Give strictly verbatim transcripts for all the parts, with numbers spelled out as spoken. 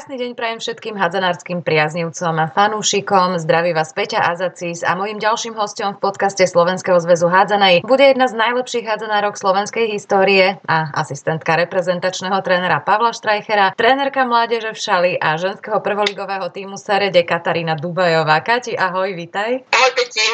Krásny deň prajem všetkým hadzanárskym priaznivcom a fanúšikom. Zdraví vás Peťa Azacís a mojím ďalším hosťom v podcaste Slovenského zväzu Hadzanej bude jedna z najlepších hadzanárok slovenskej histórie a asistentka reprezentačného trénera Pavla Streichera, trénerka mládeže v Šali a ženského prvoligového tímu Serede Katarína Dubajová. Kati, ahoj, vítaj. Ahoj, Peti.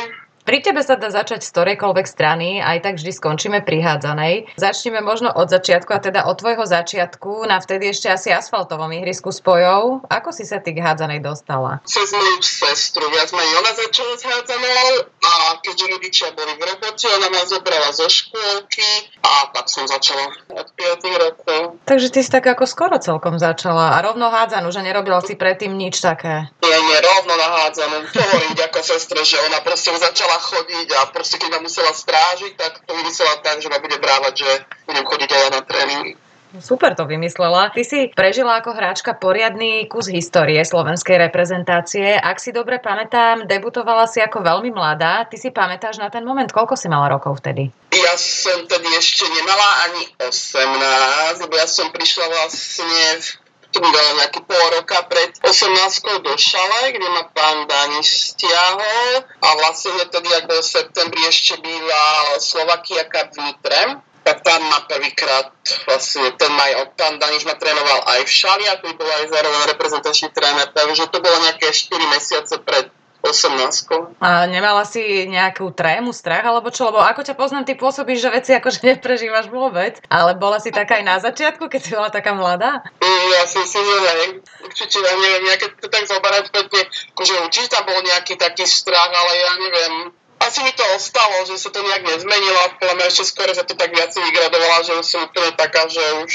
Pri tebe sa dá začať z ktorejkoľvek strany, aj tak vždy skončíme pri hádzanej. Začneme možno od začiatku, a teda od tvojho začiatku na vtedy ešte asi asfaltovom ihrisku s Pojou. Ako si sa ty k hádzanej dostala? Cez moju sestru, viac menej ona začala s hádzanou a keďže rodičia boli v robote, ona ma zobrala zo škôlky a tak som začala od piatich rokov. Takže ty si tak ako skoro celkom začala a rovno hádzanú, že nerobila si predtým nič také? Nie, nie, rovno na hádzanú. Hovorím ďako sestre, že ona proste začala chodiť a proste keď ma musela strážiť, tak to vymyslela tak, že ma bude brávať, že budem chodiť aj na tréningy. Super to vymyslela. Ty si prežila ako hráčka poriadny kus histórie slovenskej reprezentácie. Ak si dobre pamätám, debutovala si ako veľmi mladá. Ty si pamätáš na ten moment, koľko si mala rokov vtedy? Ja som tedy ešte nemala ani osemnásť, lebo ja som prišla vlastne v to bolo nejaké pol roka pred osemnástkou do Šale, kde ma pán Daniš stiahol a vlastne vtedy, ak bol v septembri, ešte býval Slovakia Cup v Nitre, tak tam ma prvýkrát vlastne ten maj, pán Daniš ma trénoval aj v Šali a tu bol aj zároveň reprezentačný tréner, takže to bolo nejaké štyri mesiace pred osemnástkou. A nemala si nejakú trému, strach alebo čo? Lebo ako ťa poznám, ty pôsobíš, že veci akože neprežívaš vôbec. Ale bola si taká aj na začiatku, keď si bola taká mladá? Mm, ja som si neviem. Určite, ja neviem, ja keď to tak zoberám spätne, akože určite tam bol nejaký taký strach, ale ja neviem. Asi mi to ostalo, že sa to nejak nezmenilo. Podľa mňa ešte skôr sa to tak viacej vygradovala, že už som úplne taká, že už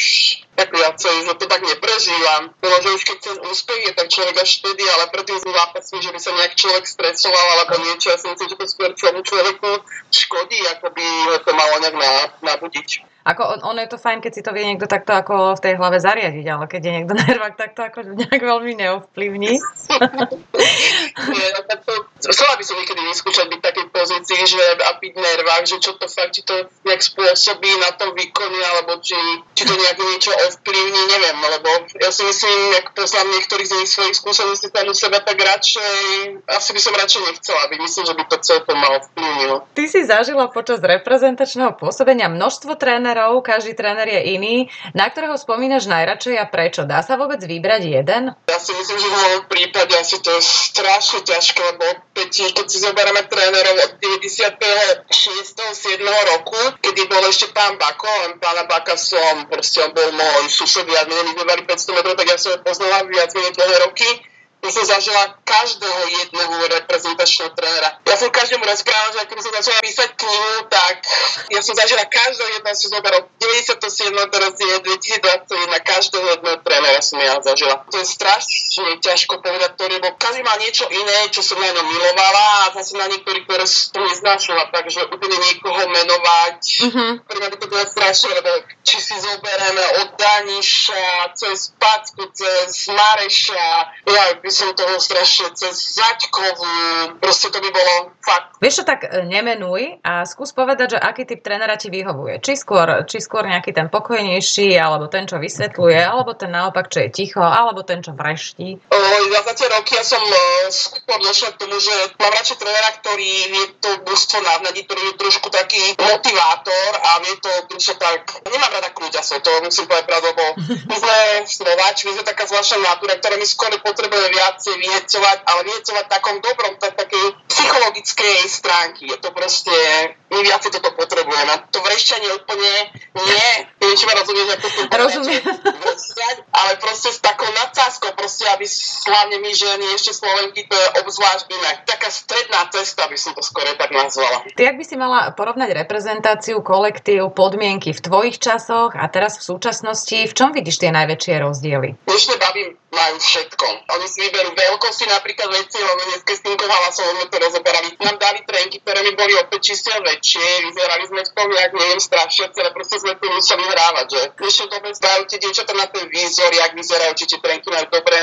tak viacej, že to tak neprežívam. Bolo, že už keď ten úspech je, tak človek až vtedy, ale predtým som zápasný, že by sa nejak človek stresoval alebo niečo. Ja si myslím, že to skôr človeku škodí, ako by to malo nejak nabudiť. Ako on, ono je to fajn, keď si to vie niekto takto ako v tej hlave zariadiť, ale keď je niekto nervák, tak to ako nejak veľmi neovplyvní. Nie, tak to, chcela by som niekedy vyskúšať byť v takej pozícii, že a byť nervák, že čo to fakt, či to nejak spôsobí na tom výkone, alebo či, či to nejak niečo ovplyvní, neviem, lebo ja si myslím, ak poznám niektorých z nich svojich skúseností tam u seba, tak radšej, asi by som radšej nechcela byť, myslím, že by to celkom malo vplyvnilo. Ty si zažila počas reprezentačného pôsobenia množstvo trénerov, každý tréner je iný. Na ktorého spomínaš najradšej a prečo? Dá sa vôbec vybrať jeden? Ja si myslím, že v mojom prípade asi to je strašne ťažké, lebo opäť, keď si zoberieme trénerov od deväťdesiatšesť sedem roku, kedy bol ešte pán Bako, len pána Baka som, proste on bol môj sused, ja neviem, my mali päťsto metrov, tak ja som ho poznala viac menej dlhé roky. Ja som zažila každého jedného reprezentačného trénera. Ja som každému rozprávala, že akým som začala písať knihu, tak ja som zažila každého jedného, som zoberal deväťdesiatsedem, teraz je dvetisícdvadsaťjeden, každého jedného trénera som ja zažila. To je strašne ťažko povedať, ktorý, lebo každý má niečo iné, čo som na ňom milovala a zase na niektorých, ktoré som to neznášala, takže úplne niekoho menovať. Mm-hmm. Pre mňa by to bolo strašné, lebo či si zoberieme od Daniša, cez Packu, cez Mareša, ja som toho strašne cez Zaďkovú. Proste to by bolo fakt. Vieš čo, tak nemenuj a skús povedať, že aký typ trénera ti vyhovuje. Či skôr, či skôr nejaký ten pokojnejší, alebo ten, čo vysvetľuje, alebo ten naopak, čo je ticho, alebo ten, čo vreští. O, ja za tie roky ja som skôr došla k tomu, že mám radšej trénera, ktorý vie to božstvo navnadiť, ktorý je trošku taký motivátor a vie to čo tak... Nemám rada kľúďasov, to musím povedať pravdu, lebo my sme Slováči, my sme taká zvláštna natúra, ktorá my skôr nepotrebuje viacej vyhecovať, ale vyhecovať takom dobrom, tak takej psychologickej stránky. Je to proste, my viacej toto potrebujeme. To vrešťanie úplne nie, neviem, či ma rozumieš, ako to Rozumiem. Vrešťať, ale proste s takou nadsázkou, proste, aby slavne my ženy, ešte Slovenky, to je obzvlášť inak. Taká stredná cesta, by som to skôr tak nazvala. Ty, ak by si mala porovnať reprezentáciu, kolektív, podmienky v tvojich časoch a teraz v súčasnosti, v čom vidíš tie najväčšie rozdiely? Dnešné baby majú všetko. Oni si vyberú veľkosti, napríklad veci, lebo dneska s týmko halasom sme to rozoberali. Nám dali trenky, ktoré mi boli opäť čistia väčšie, vyzerali sme v tom nejak, neviem, strašne, ale proste sme tu museli hrávať, že? Dnešne dobe zdajú tie dievčatá na ten výzor, jak vyzerajú, či tie trenky majú dobre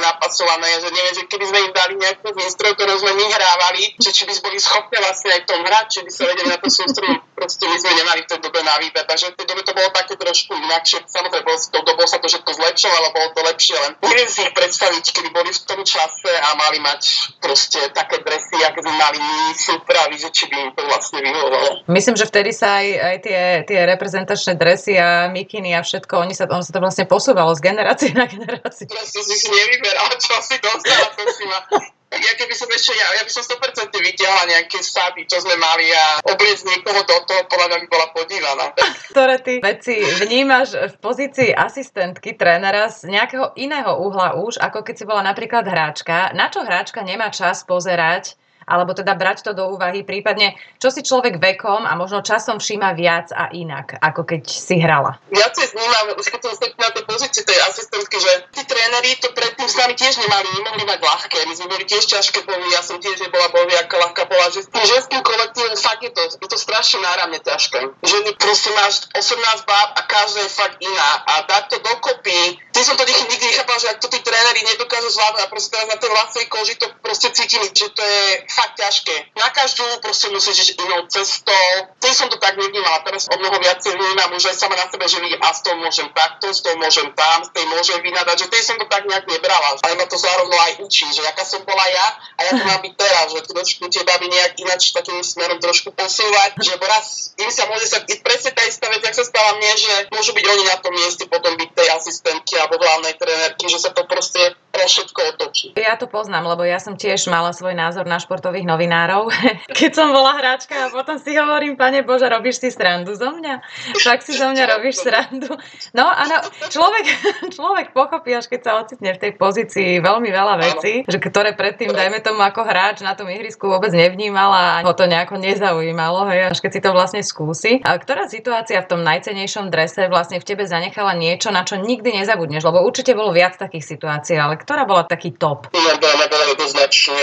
napasované, že neviem, že keby sme im dali nejakú výstroj, ktorú sme my hrávali, že či by sme boli schopné vlastne aj tom hrať, či by sa vedeli na tú sústru, proste my sme nemali v tej dobe na výber, takže v tej dobe to bolo také trošku inakšie. Samozrejme, s tou dobou sa to všetko zlepšovalo, bolo to lepšie, len neviem si ich predstaviť, keby boli v tom čase a mali mať proste také dresy, aké sme mali my, súpravy, že či by im to vlastne vyhovovalo. Myslím, že vtedy sa aj, aj tie, tie reprezentačné dresy a mikiny a všetko, oni sa, on sa to vlastne posúvalo z generácie na generáciu. Proste si si nevyberala, čo si dostala, to si ma... Ja keby som ešte, ja, ja by som sto percent videla nejaké sády, čo sme mali a obliec niekoho do toho, podľa mňa by bola podívaná. Ktoré ty veci vnímaš v pozícii asistentky, trénera z nejakého iného uhla už, ako keď si bola napríklad hráčka. Na čo hráčka nemá čas pozerať, alebo teda brať to do úvahy, prípadne čo si človek vekom a možno časom všíma viac a inak, ako keď si hrala? Ja si vnímam, už keď som sa na tej pozícii tej asistentky, že tí tréneri to predtým s nami tiež nemali, nemohli mať ľahké, my sme boli tiež ťažké boli, ja som tiež nebola boviaká, ľahká bola, že s tým ženským kolektívom fakt je to, je to strašne náramne ťažké. Ženy proste máš osemnásť báb a každá je fakt iná a dať to dokopy, ty som to nikdy nechápala, že ak to tí tréneri nedokážu zvládať a proste teraz na tej vlastnej koži to proste cítim, že to je fakt ťažké. Na každú proste musíš ísť inou cestou. Tej som to tak nevnímala, teraz o mnoho viacej vnímam už aj sama na sebe, že vidím, a s tou môžem takto, s tou môžem tam, s tej môžem vynadať, že tej som to tak nejak nebrala. Ale ma to zároveň aj učí, že aká som bola ja a ja to mám byť teraz, že trošku tie baby nejak ináč takým smerom trošku posúvať, že raz im sa môže sa presne tá istá vec, ak sa stala mne, že môžu byť oni na tom mieste potom byť tej asistentky alebo hlavnej trénerky, že sa to proste všetko otočí. Ja to poznám, lebo ja som tiež mala svoj názor na športových novinárov. Keď som bola hráčka a potom si hovorím, pane Bože, robíš si srandu zo mňa? Tak si zo mňa robíš srandu. No áno, človek, človek pochopí, až keď sa ocitne v tej pozícii veľmi veľa vecí, že ktoré predtým, dajme tomu ako hráč, na tom ihrisku vôbec nevnímala a ho to nejako nezaujímalo, hej, až keď si to vlastne skúsi. A ktorá situácia v tom najcennejšom drese vlastne v tebe zanechala niečo, na čo nikdy nezabudneš, lebo určite bolo viac takých situácií, ale ktorá bola taký top? Ja bola, bola jednoznačne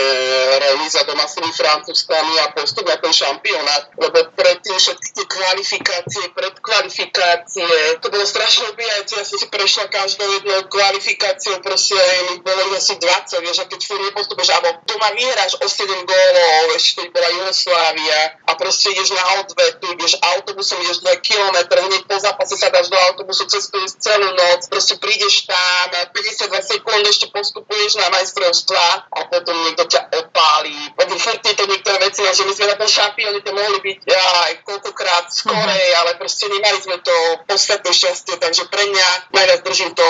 remíza doma s tými Francúzskami a postup na ten šampionát, lebo predtým všetky tie kvalifikácie, predkvalifikácie, to bolo strašné ubijajúce, ja som si prešla každou jednou kvalifikáciou, proste mi bolo asi dvadsať, vieš, a keď furt nepostupuješ, alebo doma vyhráš o sedem gólov, ešte bola Jugoslávia a proste ideš na odvetu, ideš autobusom, ideš dva kilometre, hneď po zápase sa dáš do autobusu, cestuješ celú noc, proste prídeš tam, päťdesiatdva sekúnd ešte postupuješ na majstrovstvá a potom niekto ťa opálí. Vyfrtí to niektoré veci, že my sme na tom šampióne to mohli byť aj koľkokrát skorej, ale proste nemali sme to podstatné šťastie, takže pre mňa najviac držím to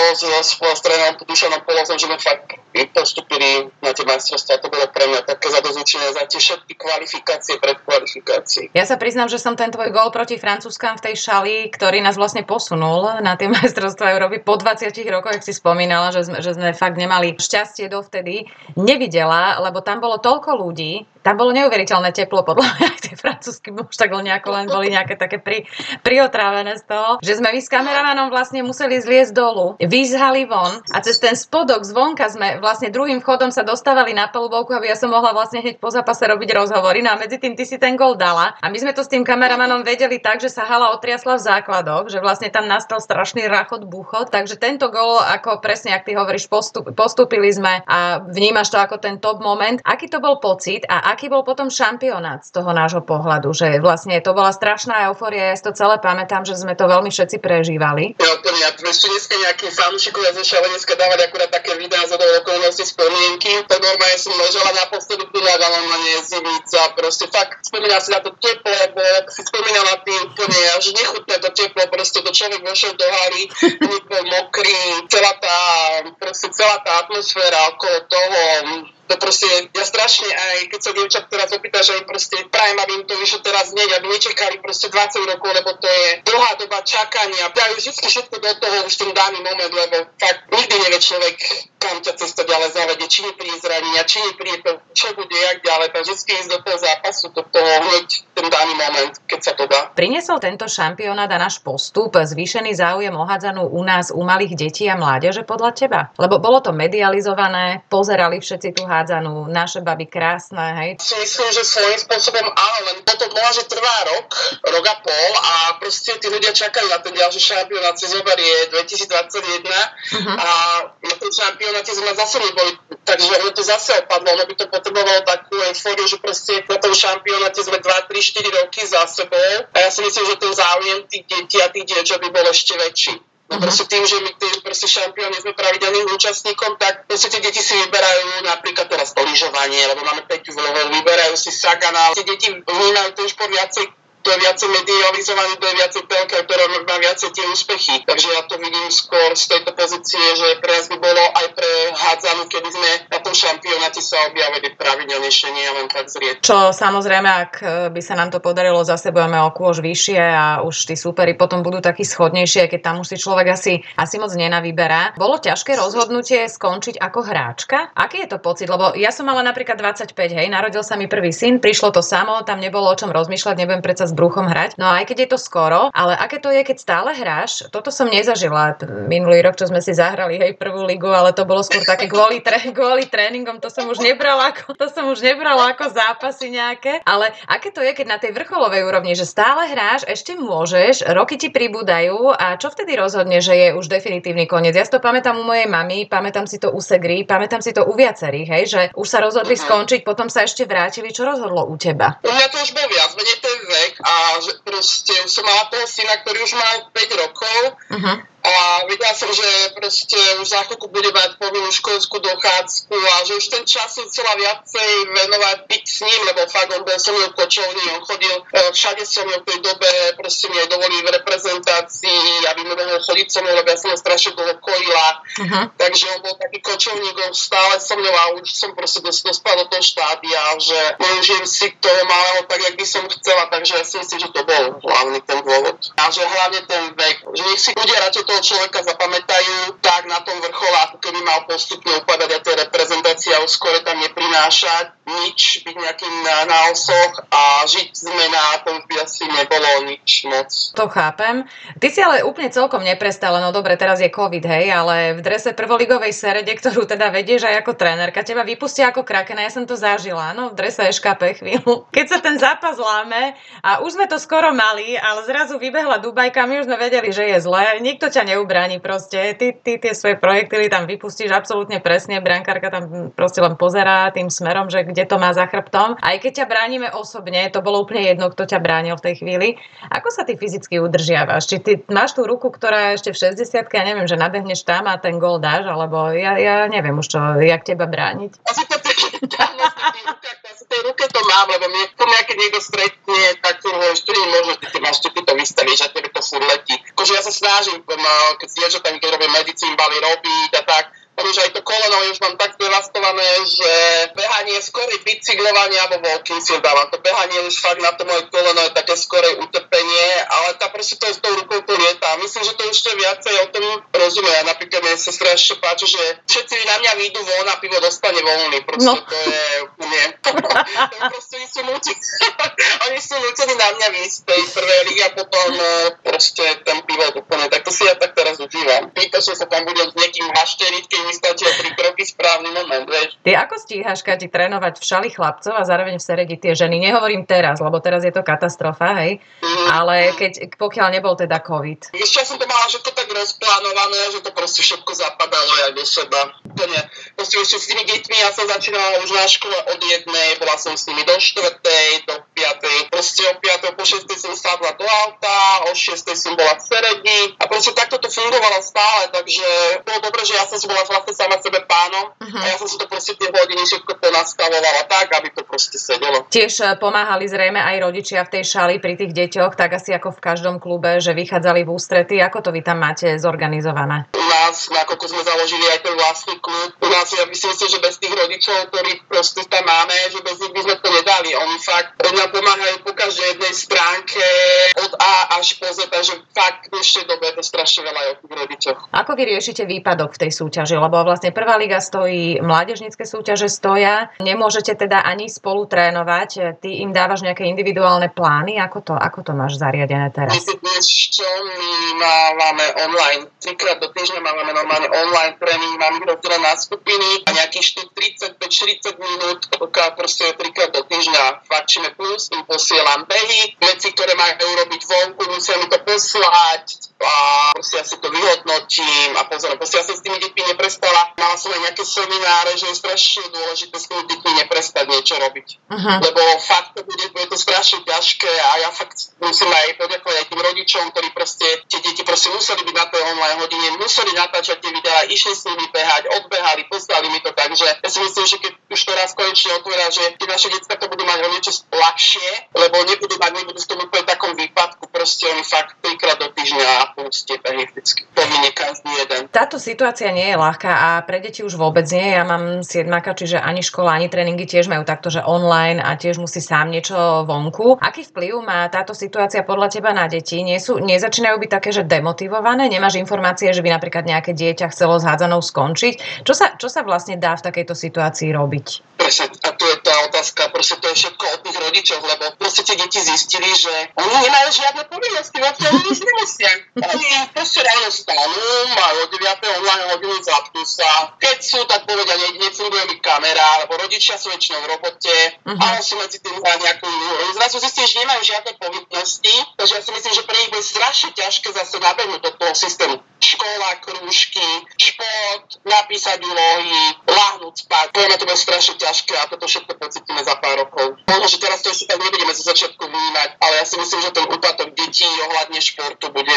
s trénerom Dušanom Polohom, že sme fakt postupili na tie majstrovstvá. To bolo pre mňa také zadosťučenie za tie všetky kvalifikácie, predkvalifikácie. Ja sa priznám, že som ten tvoj gól proti Francúzskám v tej Šali, ktorý nás vlastne posunul na tie majstrovstvá Európy po dvadsiatich rokoch, jak si spomínala, že sme, že sme fakt nemali šťastie dovtedy, nevidela, lebo tam bolo toľko ľudí, tam bolo neuveriteľné teplo, podľa mňa tie francúzsky už tak nejako len boli nejaké také pri, priotrávené z toho, že sme my s kameramanom vlastne museli zliesť dolu, vyzhali von a cez ten spodok zvonka sme vlastne druhým vchodom sa dostávali na palubovku, aby ja som mohla vlastne hneď po zápase robiť rozhovory, no a medzi tým ty si ten gól dala a my sme to s tým kameramanom vedeli tak, že sa hala otriasla v základoch, že vlastne tam nastal strašný rachot, buchot, takže tento gól, ako presne ak ty hovoríš, postup, postupili sme a vnímaš to ako ten top moment. Aký to bol pocit a aký bol potom šampionát z toho nášho pohľadu, že vlastne to bola strašná eufória, ja si to celé pamätám, že sme to veľmi všetci prežívali. Ja úplne, ja ešte dneska nejakým fanúšikovia zvyšali dneska dávať akurát také videá za do okolnosti spomienky, tak normálne som ležala na posteli, ktorá dala na nie zivica, proste fakt spomínala si na to teplo, bo si spomínala tým úplne až nechutné to teplo, proste to človek vošiel do hary, niekto mokrý, celá tá, proste celá tá atmosféra okolo toho. To proste, ja strašne aj keď sa dievčat teraz opýta, že im proste prajem, aby im to vyšlo teraz hneď, aby nečekali proste dvadsať rokov, lebo to je dlhá doba čakania. Dajú vždy všetko do toho už ten daný moment, lebo fakt nikdy nevie človek, kam ťa cesta ďalej zavedie, či nepríde zranenia, či nepríde to, čo bude, jak ďalej. Takže vždy ísť do toho zápasu, do toho hneď ten daný moment, keď sa to dá. Priniesol tento šampionát a náš postup zvýšený záujem o hádzanú u nás, u malých detí a mládeže podľa teba? Lebo bolo to medializované, pozerali všetci tu hádzanú, naše baby krásne, hej? Si myslím, že svojím spôsobom áno, len toto môže trvá rok, rok a pol a proste tí ľudia čakajú na ten ďalší šampionát, cez ober je dvetisícdvadsaťjeden uh-huh. a na ten šampionáte sme zase neboli, takže ono to zase opadlo, ono by to potrebovalo takú eufóriu, že proste na tom šampionáte sme dva, tri, štyri roky za sebou a ja si myslím, že ten záujem tých detí a tých dievčat by bol ešte väčší. Mm-hmm. Proste tým, že my tým proste šampióni sme pravidelným účastníkom, tak proste tie deti si vyberajú napríklad teraz to lyžovanie, lebo máme Peťu Vlovovú, vyberajú si Sagana, tie deti vnímajú ten šport viacej, to je viacej medializované, to je viacej telke, ktoré má viacej tie úspechy. Takže ja to vidím skôr z tejto pozície, že pre nás by bolo aj pre hádzanú, keby sme na tom šampionáte sa objavili pravidelnejšie, nie len tak zriedka. Čo samozrejme, ak by sa nám to podarilo, zase budeme o kôž vyššie a už tí súperi potom budú takí schodnejšie, keď tam už si človek asi, asi moc nenavyberá. Bolo ťažké rozhodnutie skončiť ako hráčka? Aký je to pocit? Lebo ja som mala napríklad dvadsaťpäť, hej, narodil sa mi prvý syn, prišlo to samo, tam nebolo o čom rozmýšľať, nebudem predsa bruchom hrať. No aj keď je to skoro, ale aké to je, keď stále hráš? Toto som nezažila. Minulý rok, čo sme si zahrali, hej, prvú ligu, ale to bolo skôr také kvôli, tre- kvôli tréningom, to som už nebrala ako, to som už nebrala ako zápasy nejaké. Ale aké to je, keď na tej vrcholovej úrovni, že stále hráš, ešte môžeš, roky ti pribúdajú a čo vtedy rozhodne, že je už definitívny koniec? Ja si to pamätám u mojej mamy, pamätám si to u segry, pamätám si to u viacerých, hej, že už sa rozhodli uh-huh. skončiť, potom sa ešte vrátili. Čo rozhodlo u teba? U mňa to už bol viac, menej ten vek. A že proste som mala toho syna, ktorý už má päť rokov uh-huh. a vedela som, že proste už za chvíľku bude mať povinnú školskú dochádzku a že už ten čas som chcela viacej venovať byť s ním, lebo fakt on bol som mnou kočovný, on chodil všade som mnou v tej dobe, proste mi aj dovolí v reprezentácii, aby mi mohol chodiť so mnou, lebo ja som ho strašne dlho kojila, uh-huh. takže on bol taký kočovník, on stále so mnou a už som proste dospala do toho štádia, že neužijem si toho malého tak, jak by som chcela, takže ja si myslím, že to bol hlavný ten dôvod. A že hlavne ten vek, že nech si ľudia radšej toho človeka zapamätajú tak na tom vrchole, ako keby mal postupne upadať a tie reprezentácie a skôr tam neprinášať nič, byť nejakým na, na osoch a žiť zmena, to by asi nebolo nič moc. To chápem. Ty si ale úplne celkom neprestala, no dobre, teraz je COVID, hej, ale v drese prvoligovej Serede, ktorú teda vedieš aj ako trénerka, teba vypustia ako krakena, ja som to zažila, no v drese Eškape chvíľu. Keď sa ten zápas láme a A už sme to skoro mali, ale zrazu vybehla Dubajka, my už sme vedeli, že je zle. Nikto ťa neubráni proste. Ty, ty tie svoje projektily tam vypustíš absolútne presne. Brankárka tam proste len pozerá tým smerom, že kde to má za chrbtom. Aj keď ťa bránime osobne, to bolo úplne jedno, kto ťa bránil v tej chvíli. Ako sa ty fyzicky udržiavaš? Či ty máš tú ruku, ktorá ešte v šesťdesiatke, ja neviem, že nabehneš tam a ten gól dáš, alebo ja, ja neviem už čo, jak teba brániť. Asi to tej ruke to mám, lebo mne to mňa, keď niekto stretne, tak to hovoríš, to nie môže, ty máš ty to vystavíš a tebe to furt letí. Akože ja sa snažím, keď sliečo tam, keď robím medicín, bali robiť a tak, ale už aj to koleno, už mám tak zdevastované, že behanie skorej bicyklovanie, alebo walking si dávam, to behanie už fakt na to moje koleno je také skorej utrpenie, ale tá proste to je s tou rukou tu lieta. Myslím, že to ešte viacej o tom rozumie. Napríklad mne sa strašne páči, že všetci na mňa vyjdú von a pivo dostane voľný, proste no. To je úplne... proste oni sú nútení. Oni sú nútení na mňa výsť tej prvej ligy a potom proste ten pivo úplne. Tak to si ja tak teraz užívam. Pýta, že sa tam budem s niekým hašteriť, vystačia tri kroky správny moment, vieš. Ty ako stíhaš, Kati, trénovať v Šali chlapcov a zároveň v Seredi tie ženy? Nehovorím teraz, lebo teraz je to katastrofa, hej? Mm. Ale keď, pokiaľ nebol teda COVID. Ešte ja som to mala všetko tak rozplánované, že to proste všetko zapadalo aj do seba. To nie. Proste ešte s tými deťmi ja som začínala už na škole od jednej, bola som s nimi do štvrtej, do piatej. Proste o piatej, po šestej som sadla do auta, o šiestej som bola v Seredi a proste takto to fungovalo stále, takže bolo dobre, že ja som si bola vlastne sama sebe pánom uh-huh. a ja som si to proste tie hodiny všetko ponastavovala tak, aby to proste sedelo. Tiež pomáhali zrejme aj rodičia v tej Šali pri tých deťoch, tak asi ako v každom klube, že vychádzali v ústrety. Ako to vy tam máte zorganizované? U nás, nakoľko sme založili aj ten vlastný klub, u nás ja myslím si, že bez tých rodičov, ktorí proste tam máme, že bez nich by sme to nedali. Oni fakt oni nám pomáhajú po každej jednej stránke od A až po Z, takže fakt v dnešnej dobe je to strašne veľa aj o tých rodičoch. Ako vy riešite výpadok v tej súťaži? Lebo vlastne prvá liga stojí, mládežnícke súťaže stoja, nemôžete teda ani spolu trénovať, ty im dávaš nejaké individuálne plány, ako to, ako to máš zariadené teraz? Dnes, čo my máme online, trikrát do týždňa máme normálne online tréning, máme ich rozdelené na skupiny a nejakých tridsaťpäť štyridsať minút, pokiaľ proste trikrát do týždňa fačíme plus, im posielam behy, veci, ktoré majú robiť vonku, musia mi to poslať a proste ja si to vyhodnotím a pozorám, proste ja sa s tými deťmi nepres prestala, mala som aj nejaké semináre, že je strašne dôležité s tými deťmi neprestať niečo robiť. Uh-huh. Lebo fakt to bude, bude to strašne ťažké a ja fakt musím aj poďakovať aj tým rodičom, ktorí proste, tie deti proste museli byť na tej online hodine, museli natáčať tie videá, išli s nimi behať, odbehali, poslali mi to, takže ja si myslím, že keď už to raz konečne otvorila, že tie naše decká to budú mať o niečo ľahšie, lebo nebudú mať, nebudú s tomu úplne takom výpadku, proste oni fakt trikrát do týždňa a proste technicky povinne každý jeden. Táto situácia nie je ľahká a pre deti už vôbec nie. Ja mám siedmaka, čiže ani škola, ani tréningy tiež majú takto, že online a tiež musí sám niečo vonku. Aký vplyv má táto situácia podľa teba na deti? Nie sú, nezačínajú byť také, že demotivované? Nemáš informácie, že by napríklad nejaké dieťa chcelo s hádzanou skončiť? Čo sa, čo sa vlastne dá v takejto situácii robiť? A tu je tá otázka, proste to je všetko od tých rodičov, lebo proste tie deti zistili, že oni nemajú žiadne povinnosti, vlastne oni nič nemusia. Oni proste ráno stanú, majú od deviatej online hodinu, zatknú sa. Keď sú, tak povedia, ne, nefunguje mi kamera, alebo rodičia sú väčšinou v robote, uh-huh. ale sú medzi tým na nejakú inú. Oni zrazu zistili, že nemajú žiadne povinnosti, takže ja si myslím, že pre nich bude strašne ťažké zase nabehnúť do toho systému. Škola, krúžky, šport, napísať úlohy, lahnúť spať. Pre mňa to bude strašne ťažké a toto všetko pocítime za pár rokov. Možno, že teraz to ešte tak nebudeme zo začiatku vnímať, ale ja si myslím, že ten úpadok detí ohľadne športu bude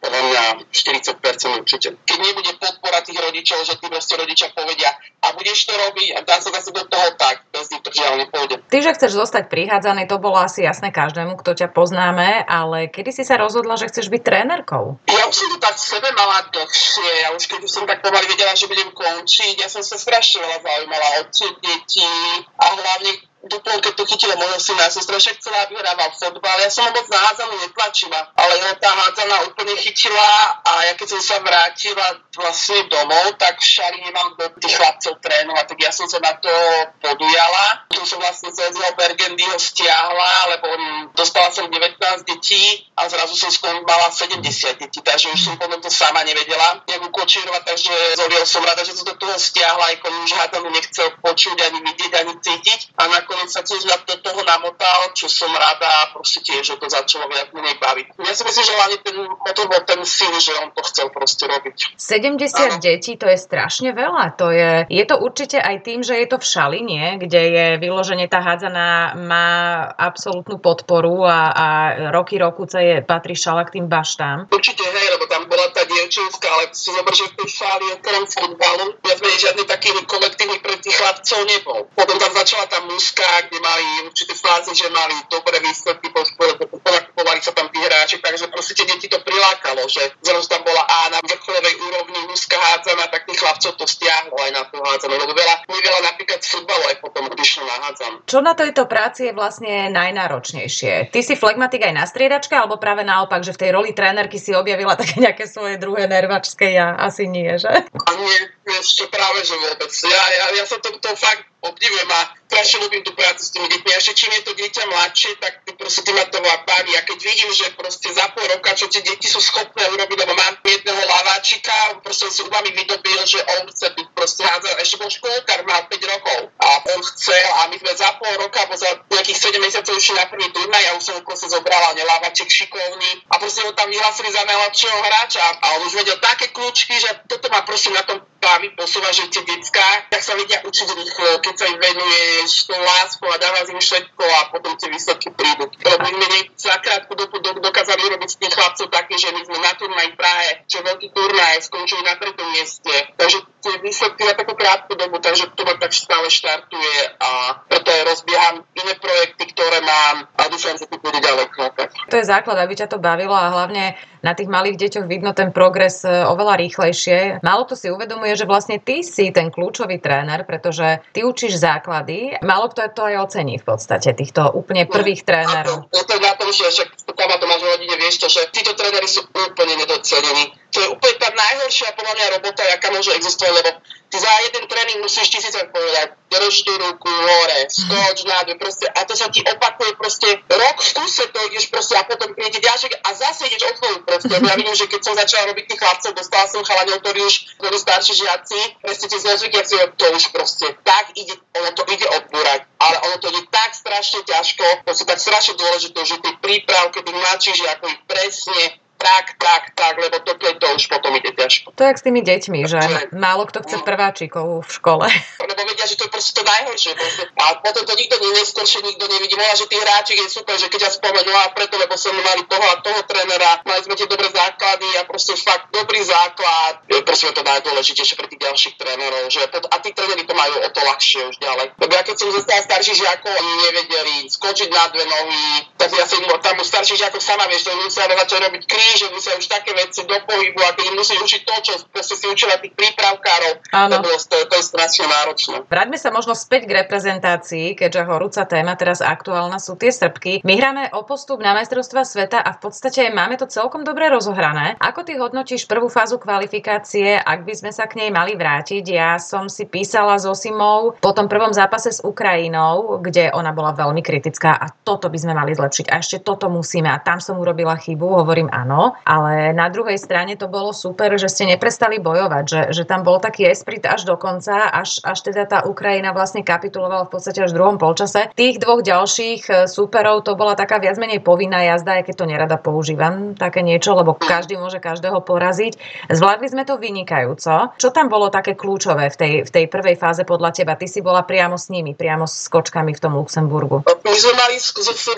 podľa mňa štyridsať percent určite. Keď nebude podpora tých rodičov, že tí proste rodičia povedia, a budeš to robiť a dá sa zase do toho tak, bez nich to žiaľ nepôjde. Ty, že chceš zostať prihádzane, to bolo asi jasné každému, kto ťa poznáme, ale kedy si sa rozhodla, že chceš byť trénerkou? Ja už som to tak v sebe mala dlhšie, ja už keď už som tak pomaly vedela, že budem končiť, ja som sa strašne veľa zaujímala o tie deti a hlavne do Polke to chytila moja syna, som strašne chcela, aby hrával fotbal, ja som ho moc na hádzanú netlačila, ale ja tá hádzana úplne chytila a ja keď som sa vrátila vlastne domov, tak v Šali nemal kto tých chlapcov trénovať, tak ja som sa na to podujala, tu som vlastne zezval Bergendyho stiahla, lebo on, dostala som devätnásť detí a zrazu som skončila sedemdesiat detí, takže už som potom to sama nevedela, jak ukočírovať, takže zoliel som rada, že som do toho stiahla, aj keď už hádzanú nechcel počuť, ani vidieť, ani cítiť a na konec sa tiež do toho namotal, čo som rada a proste tiež, že to začalo viac menej baviť. Ja si myslím, že hlavne ten motor bol ten síl, že on to chcel proste robiť. sedemdesiat detí, to je strašne veľa. To je, je to určite aj tým, že je to v Šali, nie? Kde je vyloženie tá hádzaná, má absolútnu podporu a, a roky rokuce je, patrí Šala k tým baštám. Určite, hej, lebo tam bola tá dievčinka, ale si zober, že v tej Šali okrem futbalu viac menej žiadny taký kolektívny pre tých chlapcov nebol. Potom tam začala tá muska, kde mali určité fázy, že mali dobré výsledky, pokupovali sa tam tí hráči, takže proste tie deti to prilákalo, že zrazu tam bola A na vrcholovej úrovni mužská hádzaná, tak tých chlapcov to stiahlo aj na tú hádzanú, lebo veľa, veľa napríklad futbalu aj potom odišlo na hádzanú. Čo na tejto práci je vlastne najnáročnejšie? Ty si flegmatik aj na striedačke, alebo práve naopak, že v tej roli trénerky si objavila také nejaké svoje druhé nervačské ja? Asi nie, že? A nie, ešte práve, že vôbec. Ja, ja, ja som to, to fakt obdivujem a strašne ľúbim tú prácu s tými deťmi. A že čím je to dieťa mladšie, tak proste ma to baví. A keď vidím, že proste za pol roka, čo tie deti sú schopné urobiť, lebo mám jedného laváčika, proste si u mami vydobil, že on chce byť proste hádzaný. Ešte bol školkár, mal päť rokov a on chcel a my sme za pol roka, bo za nejakých sedem mesiacov išli na prvý turnaj a už som ho proste zobrala, ne, laváčik šikovný. A proste ho tam vyhlásili za najlepšieho hráča a on už vedel také kľúčky, že toto má proste na tom baví, posúva, že tie decká, tak sa vedia učiť rýchlo, keď sa im venuješ tou láskou a dávaš im všetko a potom tie výsledky prídu. Lebo my za krátku dobu dokázali urobiť tých chlapcov také, že my sme na turnaj v Prahe, čo veľký turnaj, skončili na tretom mieste. Takže tie výsledky na takú krátku dobu, takže to ma tak stále štartuje a preto aj rozbieham iné projekty, ktoré mám a dúfam, že to bude ďaleko. To je základ, aby ťa to bavilo a hlavne na tých malých deťoch vidno ten progres oveľa rýchlejšie. Málo to si uvedomuje, že vlastne ty si ten kľúčový tréner, pretože ty učíš základy. Málo kto to aj ocení v podstate, týchto úplne prvých trénerov. No to je na tom, že však tam to máš v rodine, vieš to, že títo tréneri sú úplne nedocenení. To je úplne tá najhoršia podľa mňa robota, aká môže existovať, lebo ty za jeden tréning musíš tisíckrát povedať, držte ruku, hore, skoč na dve, proste, a to sa ti opakuje proste rok v kuse, to ideš proste a potom príde ďalšie a zase ideš odchodu proste. Ja vidím, že keď som začala robiť tých chlapcov, dostala som chalaňov, ktorí už boli starší žiaci, proste tie zlozvykiaci, to už proste tak ide, ono to ide odbúrať, ale ono to ide tak strašne ťažko, to sú tak strašne dôležité, že tie prípravky, tých mladších žiakov presne tak, tak, tak, lebo to, to už potom ide ťažko. To je jak s tými deťmi, že málo kto chce prváčikov v škole. Lebo vedia, že to je proste to najhoršie. A potom to nikto neskôršie, nikto nevidí. Môžem, že tých hráčik je super, že keď ja spomenul, a preto, lebo som mali toho a toho trénera, mali sme tie dobré základy a proste fakt dobrý základ. Je proste to najdôležitejšie pre tých ďalších trénerov. Že a tí tréneri to majú o to ľahšie už ďalej. Lebo ja keď som zastala starších žiakov, oni nevedeli skočiť na dve nohy, tak ja som tam starších žiakov sama vieš, že musia začať robiť kríže, musia už také veci do pohybu a keď im musíš učiť to, čo proste si učila tých prípravkárov, to, bolo, to, to je strašne náročné. Vráťme sa možno späť k reprezentácii, keďže horúca téma teraz aktuálna sú tie Srbky. My hráme o postup na majstrovstvá sveta a v podstate máme to celkom dobre rozohrané. Ako ty hodnotíš prvú fázu kvalifikácie, ak by sme sa k nej mali vrátiť? Ja som si písala s Osimou po tom prvom zápase s Ukrajinou, kde ona bola veľmi kritická a toto by sme mali zlepšiť a ešte toto musíme a tam som urobila chybu, hovorím áno, ale na druhej strane to bolo super, že ste neprestali bojovať, že, že tam bol taký esprit až do konca, až, až teda tá Ukrajina vlastne kapitulovala v podstate až v druhom polčase. Tých dvoch ďalších súperov to bola taká viac menej povinná jazda, aj keď to nerada používam, také niečo, lebo každý môže každého poraziť. Zvládli sme to vynikajúco. Čo tam bolo také kľúčové v tej, v tej prvej fáze podľa teba? Ty si bola priamo s nimi, priamo s skočkami v tom Luxemburgu. My sme mali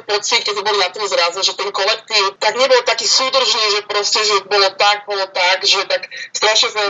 pocit, keď boli na tom zrazu, že ten kolektív tak nebol taký súdržný, že proste, že bolo tak, bolo tak, že tak strašne sme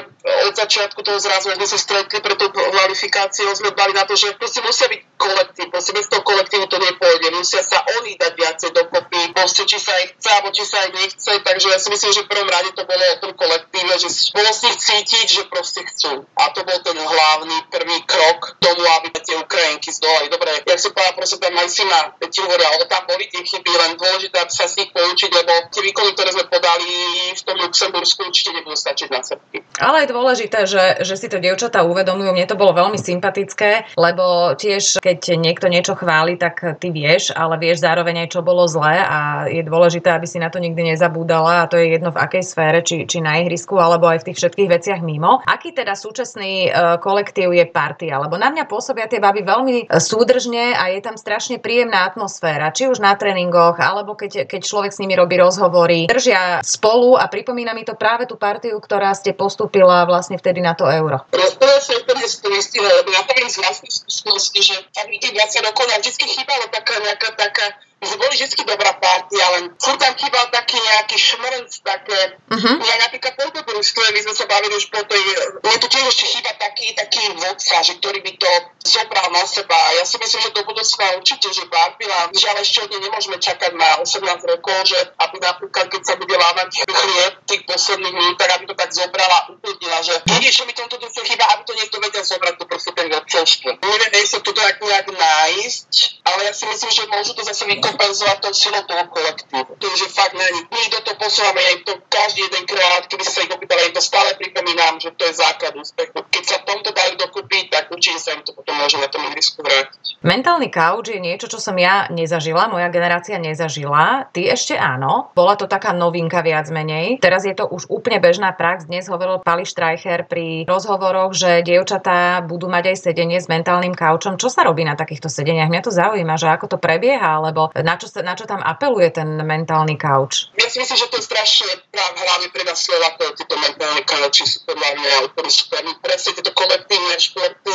od začiatku toho zrazu, sme sa stretli pre tú kvalifikáciu, sme dali na to, že proste musia byť kolektív, proste bez toho kolektívu to nepôjde, musia sa oni dať viacej dokopy, proste či sa ich chce, alebo či sa ich nechce, takže ja si myslím, že v prvom rade to bolo o tom kolektíve, že bolo s nich cítiť, že proste chcú. A to bol ten hlavný prvý krok k tomu, aby tie Ukrajinky zdolali. Dobre, jak si povedala, proste tam aj syna, ti hovorila, ale tam boli tie chyby, len dôležité, aby sa z nich poučiť, lebo tie výkony, ktoré sme podali v tom Luxembursku, určite nebudú stačiť na Srbky. Ale je dôležité, že, že si to dievčatá uvedomujú. Mne to bolo veľmi sympatické, lebo tiež keď niekto niečo chváli, tak ty vieš, ale vieš zároveň aj, čo bolo zlé a je dôležité, aby si na to nikdy nezabúdala a to je jedno v akej sfére, či, či na ihrisku, alebo aj v tých všetkých veciach mimo. Aký teda súčasný e, kolektív je partia? Lebo na mňa pôsobia tie baby veľmi súdržne a je tam strašne príjemná atmosféra, či už na tréningoch, alebo keď, keď človek s nimi robí rozhovory, držia spolu a pripomína mi to práve tú partiu, ktorá ste postúpila vlastne vtedy na to euro. Rozprávne úplne spôsobila, lebo ja poviem z vlastných skúseností, že tak vidím dvadsať rokov a vždy chýbala taká nejaká taká. My sme boli vždy dobrá partia, len furt tam chýbal taký nejaký šmrnc, také, uh-huh. Ja napríklad po Dobrústve, my sme sa bavili už po tej, mne tu tiež ešte chýba taký, taký vodca, že ktorý by to zobral na seba. Ja si myslím, že do budúcna určite, že partia, že ale ešte od nej nemôžeme čakať na osemnásť rokov, že aby napríklad, keď sa bude lávať chlieb tých posledných minút, tak aby to tak zobrala, uplnila, že niečo mi tomto dúce chýba, aby to niekto vedel zobrať, to proste ten vodcovstvo. Neviem, nie sa to tak nejak nájsť, ale ja si myslím, že môžu to zase vyko- kompenzovať tou silou toho kolektívu. To je fakt na nich. My do toho posúvame aj to každý jeden krát, keby sa ich opýtali, ja to stále pripomínam, že to je základ úspechu. Keď sa tomto dajú dokúpiť, tak určite sa im to potom môže na tom ihrisku vrátiť. Mentálny kauč je niečo, čo som ja nezažila, moja generácia nezažila, ty ešte áno. Bola to taká novinka viac menej. Teraz je to už úplne bežná prax. Dnes hovoril Pavel Streicher pri rozhovoroch, že dievčatá budú mať aj sedenie s mentálnym kaučom. Čo sa robí na takýchto sedeniach? Mňa to zaujíma, že ako to prebieha, lebo Na čo, na čo tam apeluje ten mentálny kauč? Ja si myslím, že to je strašne práve hlavne pre nás Slovákov, tieto mentálne kauči sú podľa mňa autorúškami. Presne tieto kolektívne športy,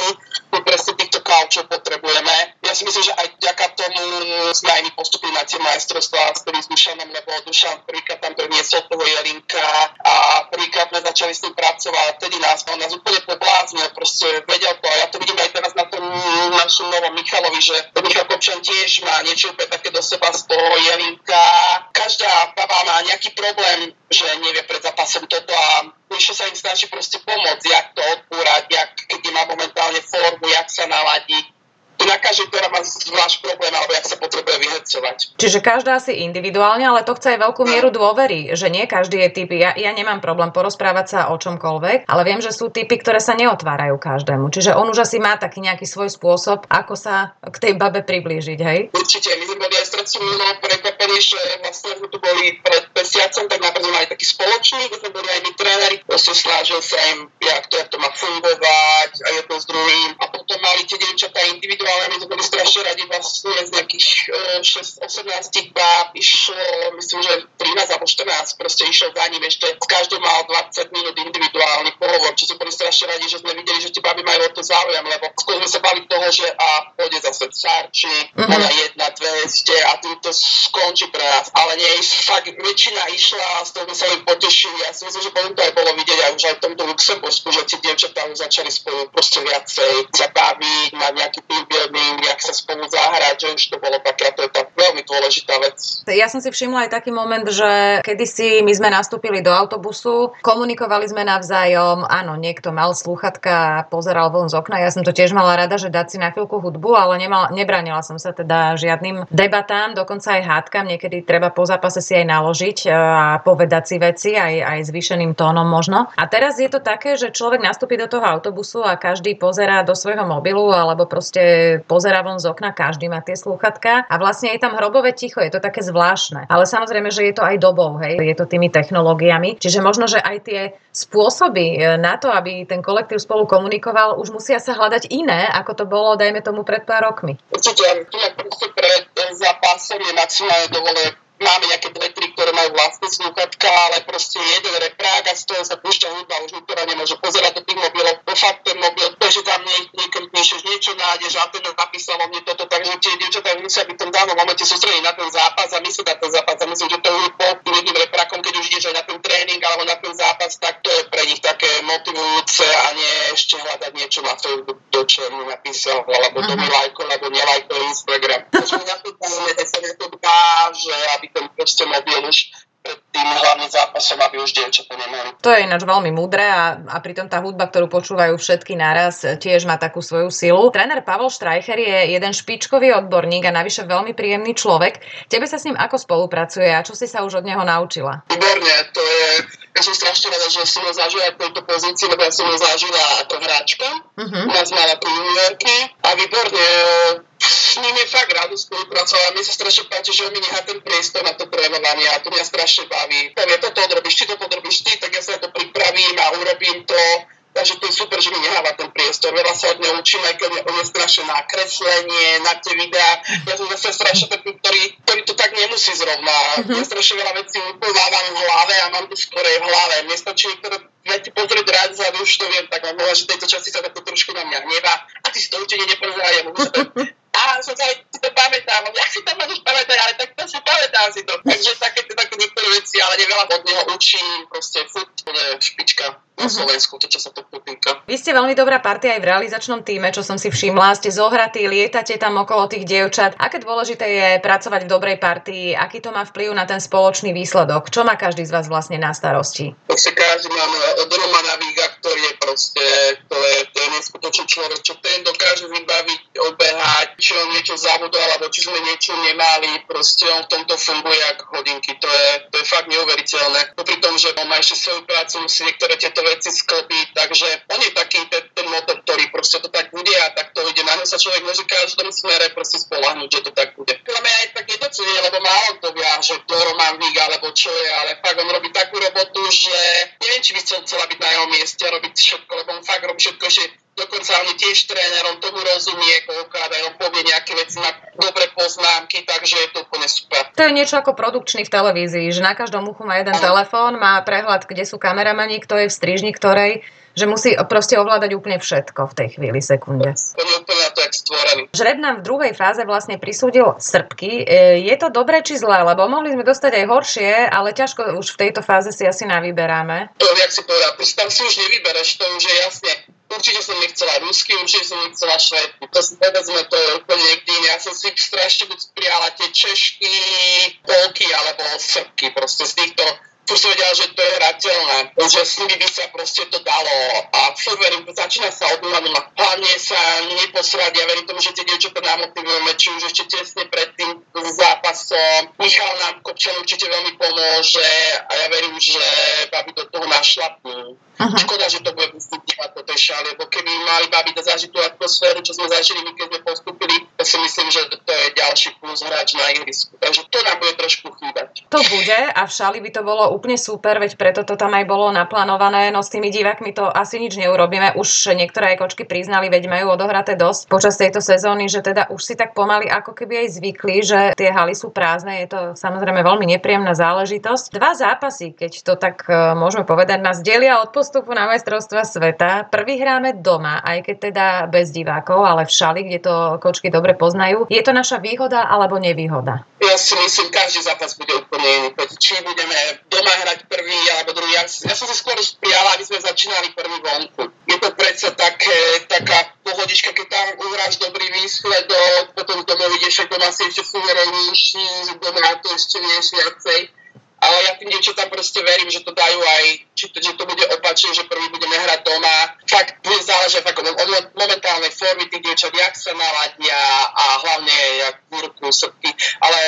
my presne týchto kaučov potrebujeme. Ja si myslím, že aj vďaka tomu sme aj my postupili na tie majstrovstvá s tým Dušanom, lebo Dušan prvýkrát tam doniesol toho Jelinka a prvýkrát sme začali s tým pracovať, tedy nás, on nás úplne pobláznil, proste vedel to a ja to vidím aj teraz na tom našom novom Michalovi, že Michal Kopčan tiež má niečo do seba z toho Jelinka. Každá baba má nejaký problém, že nevie pred zápasom toto a niečo sa im snaží proste pomôcť, jak to odbúrať, jak, keď má momentálne formu, jak sa naladiť. Na každej, ktorá má zvlášť problém, alebo jak sa potrebuje vyhecovať. Čiže každá si individuálne, ale to chce aj veľkú mieru dôvery, že nie každý je typ. Ja, ja nemám problém porozprávať sa o čomkoľvek, ale viem, že sú typy, ktoré sa neotvárajú každému. Čiže on už asi má taký nejaký svoj spôsob, ako sa k tej babe priblížiť, hej? Určite, my sme boli aj strašne milo prekvapení, že vlastne tu boli pred mesiacom, tak napríklad mali taký spoločný, kde sme boli aj my tréneri, vlastne snažil sa im, jak to, jak to má fungovať, a jedno s druhým. A potom mali tie dievčatá individuálne, my sme boli strašne radi, vlastne z nejakých šesť osemnásť báb išlo, myslím, že trinásť alebo štrnásť, proste išlo za ním, ešte každý mal dvadsať minút individuálny pohovor, čiže boli strašne radi, že sme videli, že tie báby majú o to záujem, lebo skôr sme sa bali toho, že a pôjde zase sárči, mm-hmm. ona jedna, dve, ste a týmto skončí pre nás, ale nie, fakt väčšina išla a z toho sme sa im potešili, ja si myslím, že potom to aj bolo vidieť aj už aj v tomto Luxembursku, že tie dievčatá už začali spolu proste viacej zabaviť, mať nejaký team building, jak sa spolu zahrať, že už to bolo také, to je tá veľmi dôležitá vec. Ja som si všimla aj taký moment, že kedysi my sme nastúpili do autobusu, komunikovali sme navzájom, áno, niekto mal slúchatka a pozeral von z okna, ja som to tiež mala rada, že dať si na chvíľku hudbu, ale nemal, nebranila som sa teda žiadnym debatám, dokonca aj hádkam, niekedy treba po zápase si aj naložiť a povedať si veci aj, aj zvýšeným tónom možno. A teraz je to také, že človek nastúpi do toho autobusu a každý pozerá do svojho mobilu alebo proste pozerá von z okna, každý má tie slúchatka a vlastne je tam hrobové ticho, je to také zvláštne. Ale samozrejme, že je to aj dobou, hej, je to tými technológiami, čiže možno, že aj tie spôsoby na to, aby ten kolektív spolu komunikoval, už musia sa hľadať iné, ako to bolo, dajme tomu, pred pár rokmi. Určite, ja proste pred zápasom je maximálne dovolené. Máme nejaké dve, tri, ktoré majú vlastné slúchatka, ale proste jeden reprák a z toho sa púšťa hudba, už nikto nemôže pozerať do tých mobilov. Po fakt ten mobil, takže tam niekom píšeš niečo, nájdeš a ten napísal o mne toto, takže tie dievčatá musia byť v tom danom momente sústrediť na ten zápas a myslieť na ten zápas a myslím, že to je po jedným reprákom, keď už ideš aj na ten tréning alebo na ten zápas, tak to je pre nich také motivujúce a nie ešte hľadať niečo na Facebook, do čo mu napísal, alebo to mi lajkol, alebo nelajkol Instagram. Ten proste mobil už pred tým hlavným zápasom, aby už dievčatá nemali. To je ináč veľmi múdre a, a pritom tá hudba, ktorú počúvajú všetky naraz, tiež má takú svoju silu. Tréner Pavel Streicher je jeden špičkový odborník a navyše veľmi príjemný človek. Tebe sa s ním ako spolupracuje a čo si sa už od neho naučila? Výborne, to je... Ja som strašne rada, že som ho zažila v tejto pozícii, lebo ja som ho zažila ako hráčka. Uh-huh. Nás mala pri juniorky a výborne... S ním je fakt rád spolupracovať a mne sa strašne páči, že on mi nechá ten priestor na to trénovanie a to mňa strašne baví. Povie, toto odrobíš, ty to podrobíš ty, tak ja sa to pripravím a urobím to. Takže to je super, že mi necháva ten priestor. Veľa sa od neho učím, aj keď on je strašne na kreslenie, na tie videá. Ja som zase strašne taký, ktorý, ktorý to tak nemusí zrovna. Ja strašne veľa vecí upoznávam v hlave a mám to skorej v hlave. Mne stačí niektoré veci pozrieť rád za, už to viem, tak mám že tejto časti sa takto trošku na mňa hnevá. A ty si to určite nepozerá, ja môžu sa a som sa aj si to pamätám, ja si to môžeš pamätať, ale tak to si pamätám si to. Takže také, také niektoré veci, ale neveľa od neho učím, proste furt, ne, špička na Slovensku, to čo sa to potýka. Vy ste veľmi dobrá partia aj v realizačnom tíme, čo som si všimla, ste zohratí, lietate tam okolo tých dievčat. Aké dôležité je pracovať v dobrej partii, aký to má vplyv na ten spoločný výsledok? Čo má každý z vás vlastne na starosti? Proste každý máme od Romana Viga, ktorý je proste, to je, to je neskutočný človek, čo ten dokáže vybaviť, obehať, či on niečo zabudol, alebo či sme niečo nemali, proste on v tomto funguje ako hodinky, to je, to je fakt neuveriteľné. Popri tom, že on má ešte svoju prácu, musí niektoré tieto veci sklbiť, takže on je taký ten, ten motor, ktorý proste to tak bude a tak to ide. Na ňu sa človek môže každom smere proste spoľahnúť, že to tak bude. Máme aj tak nedocenie, lebo málo to vie, že to Roman Viga, alebo čo je, ale fakt on robí takú robotu, že neviem, či by som chcela byť na jeho mieste a robiť všetko, lebo on fakt robí všetko, že dokonca on je tiež trénerom, tomu rozumie, koľkokrát aj on povie nejaké veci na dobré poznámky, takže je to úplne super. To je niečo ako produkčný v televízii, že na každom uchu má jeden telefón, má prehľad, kde sú kameramani, kto je v strižni, ktorej, že musí proste ovládať úplne všetko v tej chvíli, sekunde. To je úplne na to, jak stvorený. Žreb nám v druhej fáze vlastne prisúdil Srbky. Je to dobré či zlé? Lebo mohli sme dostať aj horšie, ale ťažko už v tejto fáze si asi navyberáme. To, jak si povedal, tam si už nevybereš, to už je jasne. Určite som nechcela rusky, určite som nechcela švédky. To si povedzme, to je úplne niekde iné. Ja som si strašne buď prijala tie češky, polky alebo srbky. Proste z týchto... Furt som vedela, že to je hrateľné, že s nimi by sa proste to dalo a furt verím, začína sa od nula nula. Hlavne sa neposrať, ja verím tomu, že tie dievčatá nám motivujeme, či už ešte tesne pred tým zápasom. Michal nám Kopčan určite veľmi pomôže a ja verím, že babi do toho našlapnú. Uh-huh. Škoda, že to bude postupňovať po tej šale, lebo keby mali babi da zažiť tú atmosféru, čo sme zažili, my keď sme postupili, ja si myslím, že to je ďalší plus hráč na ihrisku. Takže to nám bude trošku chýbať. To bude a v Šali by to bolo úplne super, veď preto to tam aj bolo naplánované, no s tými divákmi to asi nič neurobíme. Už niektoré kočky priznali, veď majú odohraté dosť počas tejto sezóny, že teda už si tak pomaly ako keby aj zvykli, že tie haly sú prázdne. Je to samozrejme veľmi nepríjemná záležitosť. Dva zápasy, keď to tak môžeme povedať, nás delia od postupu na majstrovstvá sveta. Prvý hráme doma, aj keď teda bez divákov, ale v Šali, kde to kočky dobre poznajú. Je to naša výhoda alebo nevýhoda? Ja si myslím, každý zápas bude úplne iný. Či budeme doma hrať prvý alebo druhý. Ja, ja som si skôr prijala, aby sme začínali prvý vonku. Je to predsa také, taká pohodička, keď tam uhráš dobrý výsledok, potom doma vidíš, že doma si ešte súverenejší, doma to ešte vieš viacej. Ale ja tým dievčatám proste verím, že to dajú aj, či to, že to bude opačne, že prvý budeme hrať doma. Fakt bude záležať od momentálnej formy tých dievčat, jak sa naladia a hlavne jak burknú srpky. Ale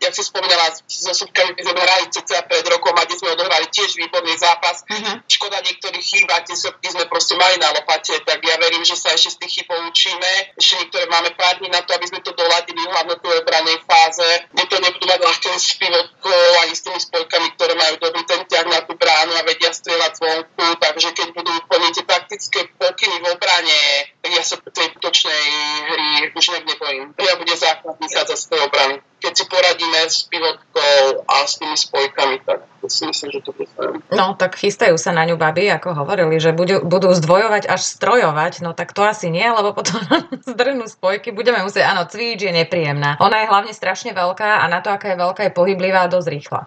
jak si spomínala, so srpkami sme hrali cca pred rokom a kde sme odohrali tiež výborný zápas. Mm-hmm. Škoda niektorých chýb a tie srpky sme proste mali na lopate, tak ja verím, že sa ešte z tých chýb poučíme. Ešte niektoré máme pár dní na to, aby sme to doladili, hlavne v tej obranej fáze, kde to nebudú mať ľahké s pivotkou ani s tými spolkami, ktoré majú dobrý ten ťah na tú bránu a vedia strieľať zvonku, takže keď budú plniť tie taktické pokyny v obrane, tak ja sa tej točnej hry už nebojím. Ja bude základ vychádzať z tej obrany. Keď si poradíme s pivotkou a s tými spojkami, tak si myslím, že to bude fajn. No, tak chystajú sa na ňu baby, ako hovorili, že budú, budú zdvojovať až strojovať, no tak to asi nie, lebo potom zdrhnú spojky, budeme musieť, áno, cvič je nepríjemná. Ona je hlavne strašne veľká a na to, aká je veľká, je pohyblivá a dosť rýchla.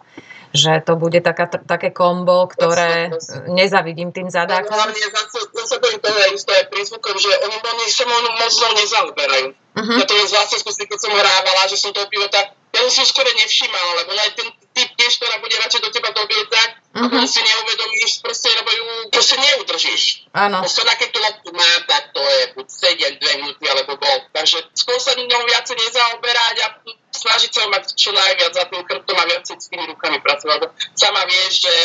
Že to bude taká, t- také kombo, ktoré nezavidím tým zadákom. No, hlavne zase boli toho aj isté prízvukom, že oni, oni sa moc zlou nezaoberajú. Uh-huh. Ja to je z vlastnej skúsi, keď som hrávala, že som toho pivota, ja som skôr nevšímala, lebo aj ten typ tiež, ktorá bude radšej do teba dobiecať, uh-huh. A si neuvedomíš, proste, lebo ju proste neudržíš. Áno. Proste ona keď tú loptu má, tak to je buď sedieť dve minúty, alebo bol. Takže skôr sa ňou viacej nezaoberať a snažiť sa mať čo najviac za tým chrbtom a viac s tými rukami pracovať. Sama vieš, že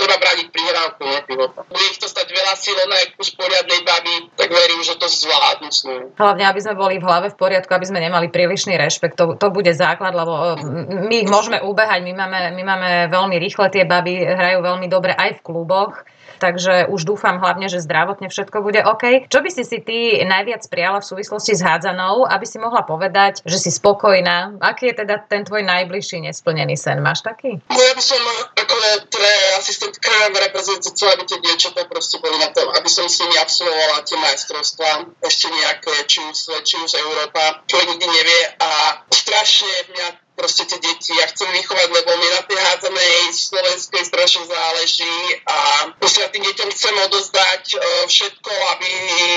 treba brániť prihrávku, nie pivota. Bude ich to stať veľa síl, ona je kus poriadnej baby, tak verím, že to zvládnu. Hlavne, aby sme boli v hlave v poriadku, aby sme nemali prílišný rešpekt. To, to bude základ, lebo my ich môžeme ubehať, my máme, my máme veľmi rýchle, tie baby hrajú veľmi dobre aj v kluboch. Takže už dúfam hlavne, že zdravotne všetko bude OK. Čo by si si ty najviac prijala v súvislosti s hádzanou, aby si mohla povedať, že si spokojná? Aký je teda ten tvoj najbližší nesplnený sen? Máš taký? No, ja by som ako teda asistentka v reprezentácii, aby tie dievčatá proste boli na tom, aby som s nimi absolvovala tie majstrovstvá, ešte nejaké, či už svet, či už Európa, čo nikdy nevie a strašne mňa proste tie deti, ja chcem vychovať, lebo mi na tej hádzanej slovenskej strašne záleží a proste tým deťom chcem odozdať e, všetko, aby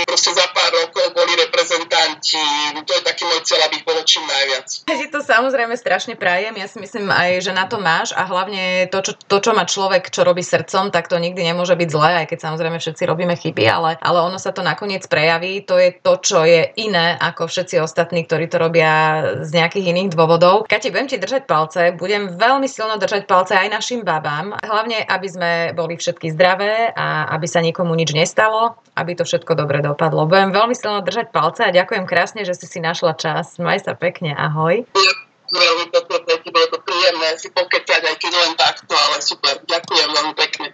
proste za pár rokov boli reprezentanti. To je taký môj cieľ, aby bolo čím najviac. Ja si to samozrejme strašne prajem, ja si myslím aj, že na to máš a hlavne to, čo, to, čo má človek, čo robí srdcom, tak to nikdy nemôže byť zlé, aj keď samozrejme všetci robíme chyby, ale, ale ono sa to nakoniec prejaví, to je to, čo je iné ako všetci ostatní, ktorí to robia z nejakých iných dôvodov. Kati, budem ti držať palce, budem veľmi silno držať palce aj našim babám. Hlavne, aby sme boli všetky zdravé a aby sa nikomu nič nestalo, aby to všetko dobre dopadlo. Budem veľmi silno držať palce a ďakujem krásne, že si si našla čas. Maj sa pekne, ahoj. Veľmi pekne, bolo to príjemné si pokecať, aj keď len takto, ale super, ďakujem veľmi pekne.